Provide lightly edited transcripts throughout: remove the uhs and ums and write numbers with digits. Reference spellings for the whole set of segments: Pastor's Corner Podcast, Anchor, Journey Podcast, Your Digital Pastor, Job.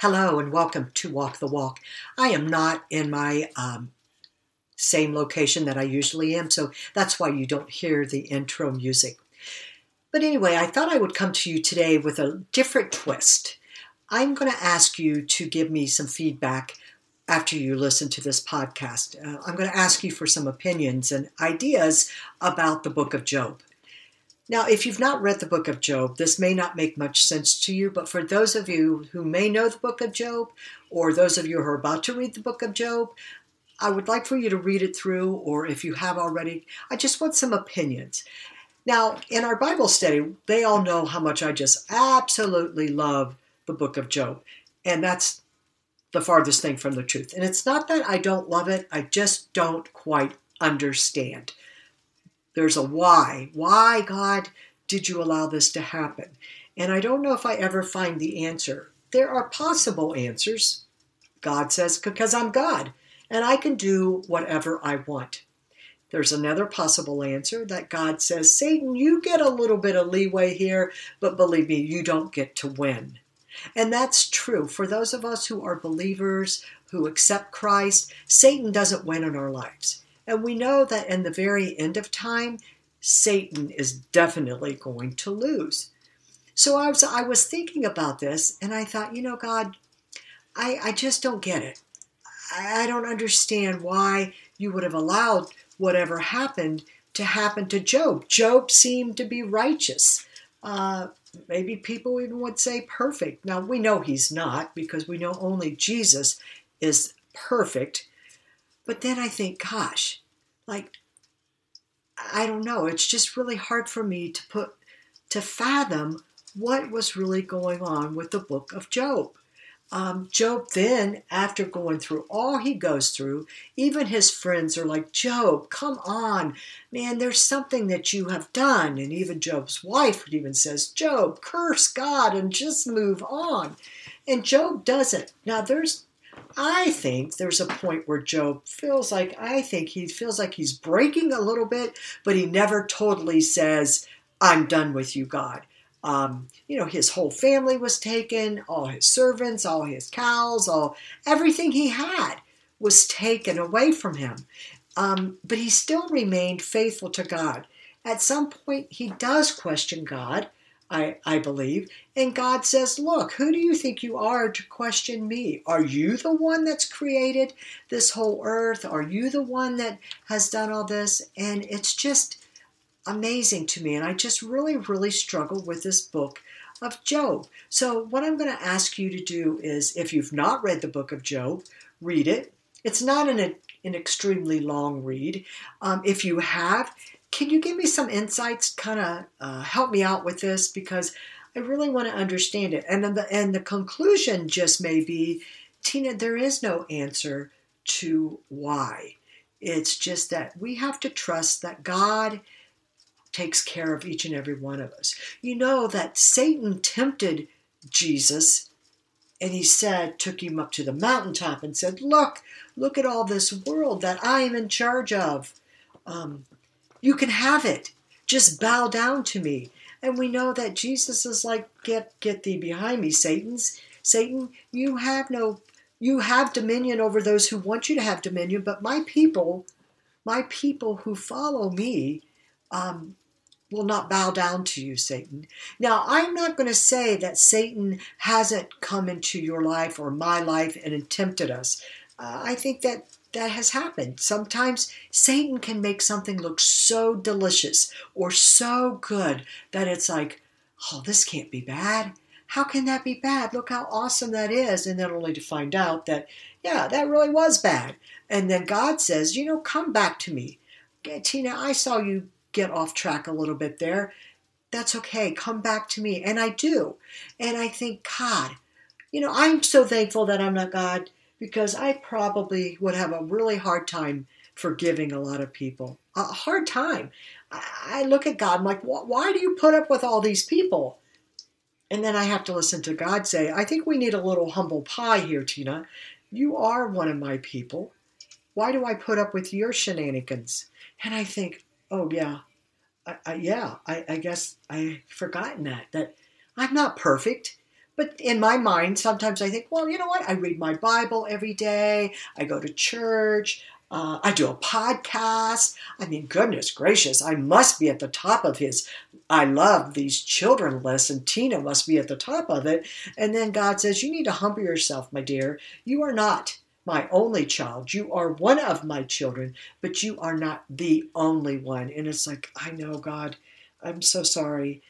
Hello and welcome to Walk the Walk. I am not in my same location that I usually am, so that's why you don't hear the intro music. But anyway, I thought I would come to you today with a different twist. I'm going to ask you to give me some feedback after you listen to this podcast. I'm going to ask you for some opinions and ideas about the book of Job. Now, if you've not read the book of Job, this may not make much sense to you, but for those of you who may know the book of Job, or those of you who are about to read the book of Job, I would like for you to read it through, or if you have already, I just want some opinions. Now, in our Bible study, they all know how much I just absolutely love the book of Job, and that's the farthest thing from the truth. And it's not that I don't love it, I just don't quite understand. There's a why. Why, God, did you allow this to happen? And I don't know if I ever find the answer. There are possible answers. God says, because I'm God, and I can do whatever I want. There's another possible answer that God says, Satan, you get a little bit of leeway here, but believe me, you don't get to win. And that's true. For those of us who are believers, who accept Christ, Satan doesn't win in our lives. And we know that in the very end of time, Satan is definitely going to lose. So I was thinking about this, and I thought, you know, God, I just don't get it. I don't understand why you would have allowed whatever happened to happen to Job. Job seemed to be righteous. Maybe people even would say perfect. Now, we know he's not, because we know only Jesus is perfect. But then I think, gosh, like, I don't know. It's just really hard for me to fathom what was really going on with the book of Job. Job then, after going through all he goes through, even his friends are like, Job, come on, man, there's something that you have done. And even Job's wife even says, Job, curse God and just move on. And Job doesn't. Now, I think there's a point where Job feels like, he's breaking a little bit, but he never totally says, I'm done with you, God. His whole family was taken, all his servants, all his cows, everything he had was taken away from him. But he still remained faithful to God. At some point, he does question God, I believe, and God says, look, who do you think you are to question me? Are you the one that's created this whole earth? Are you the one that has done all this? And it's just amazing to me, and I just really, really struggle with this book of Job. So what I'm going to ask you to do is, if you've not read the book of Job, read it. It's not an extremely long read. If you have, can you give me some insights, kind of help me out with this, because I really want to understand it. And then the conclusion just may be, Tina, there is no answer to why. It's just that we have to trust that God takes care of each and every one of us. You know that Satan tempted Jesus, and he said, took him up to the mountaintop and said, look at all this world that I am in charge of. You can have it. Just bow down to me. And we know that Jesus is like, get thee behind me, Satan, you have dominion over those who want you to have dominion, but my people who follow me, will not bow down to you, Satan. Now, I'm not going to say that Satan hasn't come into your life or my life and tempted us. I think that has happened. Sometimes Satan can make something look so delicious or so good that it's like, oh, this can't be bad. How can that be bad? Look how awesome that is. And then only to find out that, yeah, that really was bad. And then God says, you know, come back to me. Tina, I saw you get off track a little bit there. That's okay. Come back to me. And I do. And I think, God, you know, I'm so thankful that I'm not God, because I probably would have a really hard time forgiving a lot of people. A hard time. I look at God, I'm like, why do you put up with all these people? And then I have to listen to God say, I think we need a little humble pie here, Tina. You are one of my people. Why do I put up with your shenanigans? And I think, oh, yeah. I guess I've forgotten that I'm not perfect. But in my mind, sometimes I think, well, you know what? I read my Bible every day. I go to church. I do a podcast. I mean, goodness gracious, I must be at the top of his I love these children list, and Tina must be at the top of it. And then God says, you need to humble yourself, my dear. You are not my only child. You are one of my children, but you are not the only one. And it's like, I know, God, I'm so sorry.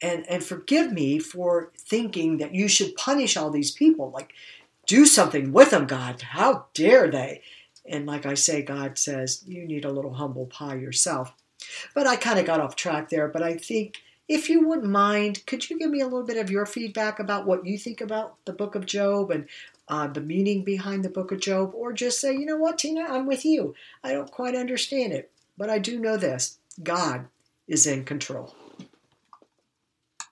And forgive me for thinking that you should punish all these people. Like, do something with them, God. How dare they? And like I say, God says, you need a little humble pie yourself. But I kind of got off track there. But I think if you wouldn't mind, could you give me a little bit of your feedback about what you think about the book of Job and the meaning behind the book of Job? Or just say, you know what, Tina, I'm with you. I don't quite understand it. But I do know this. God is in control.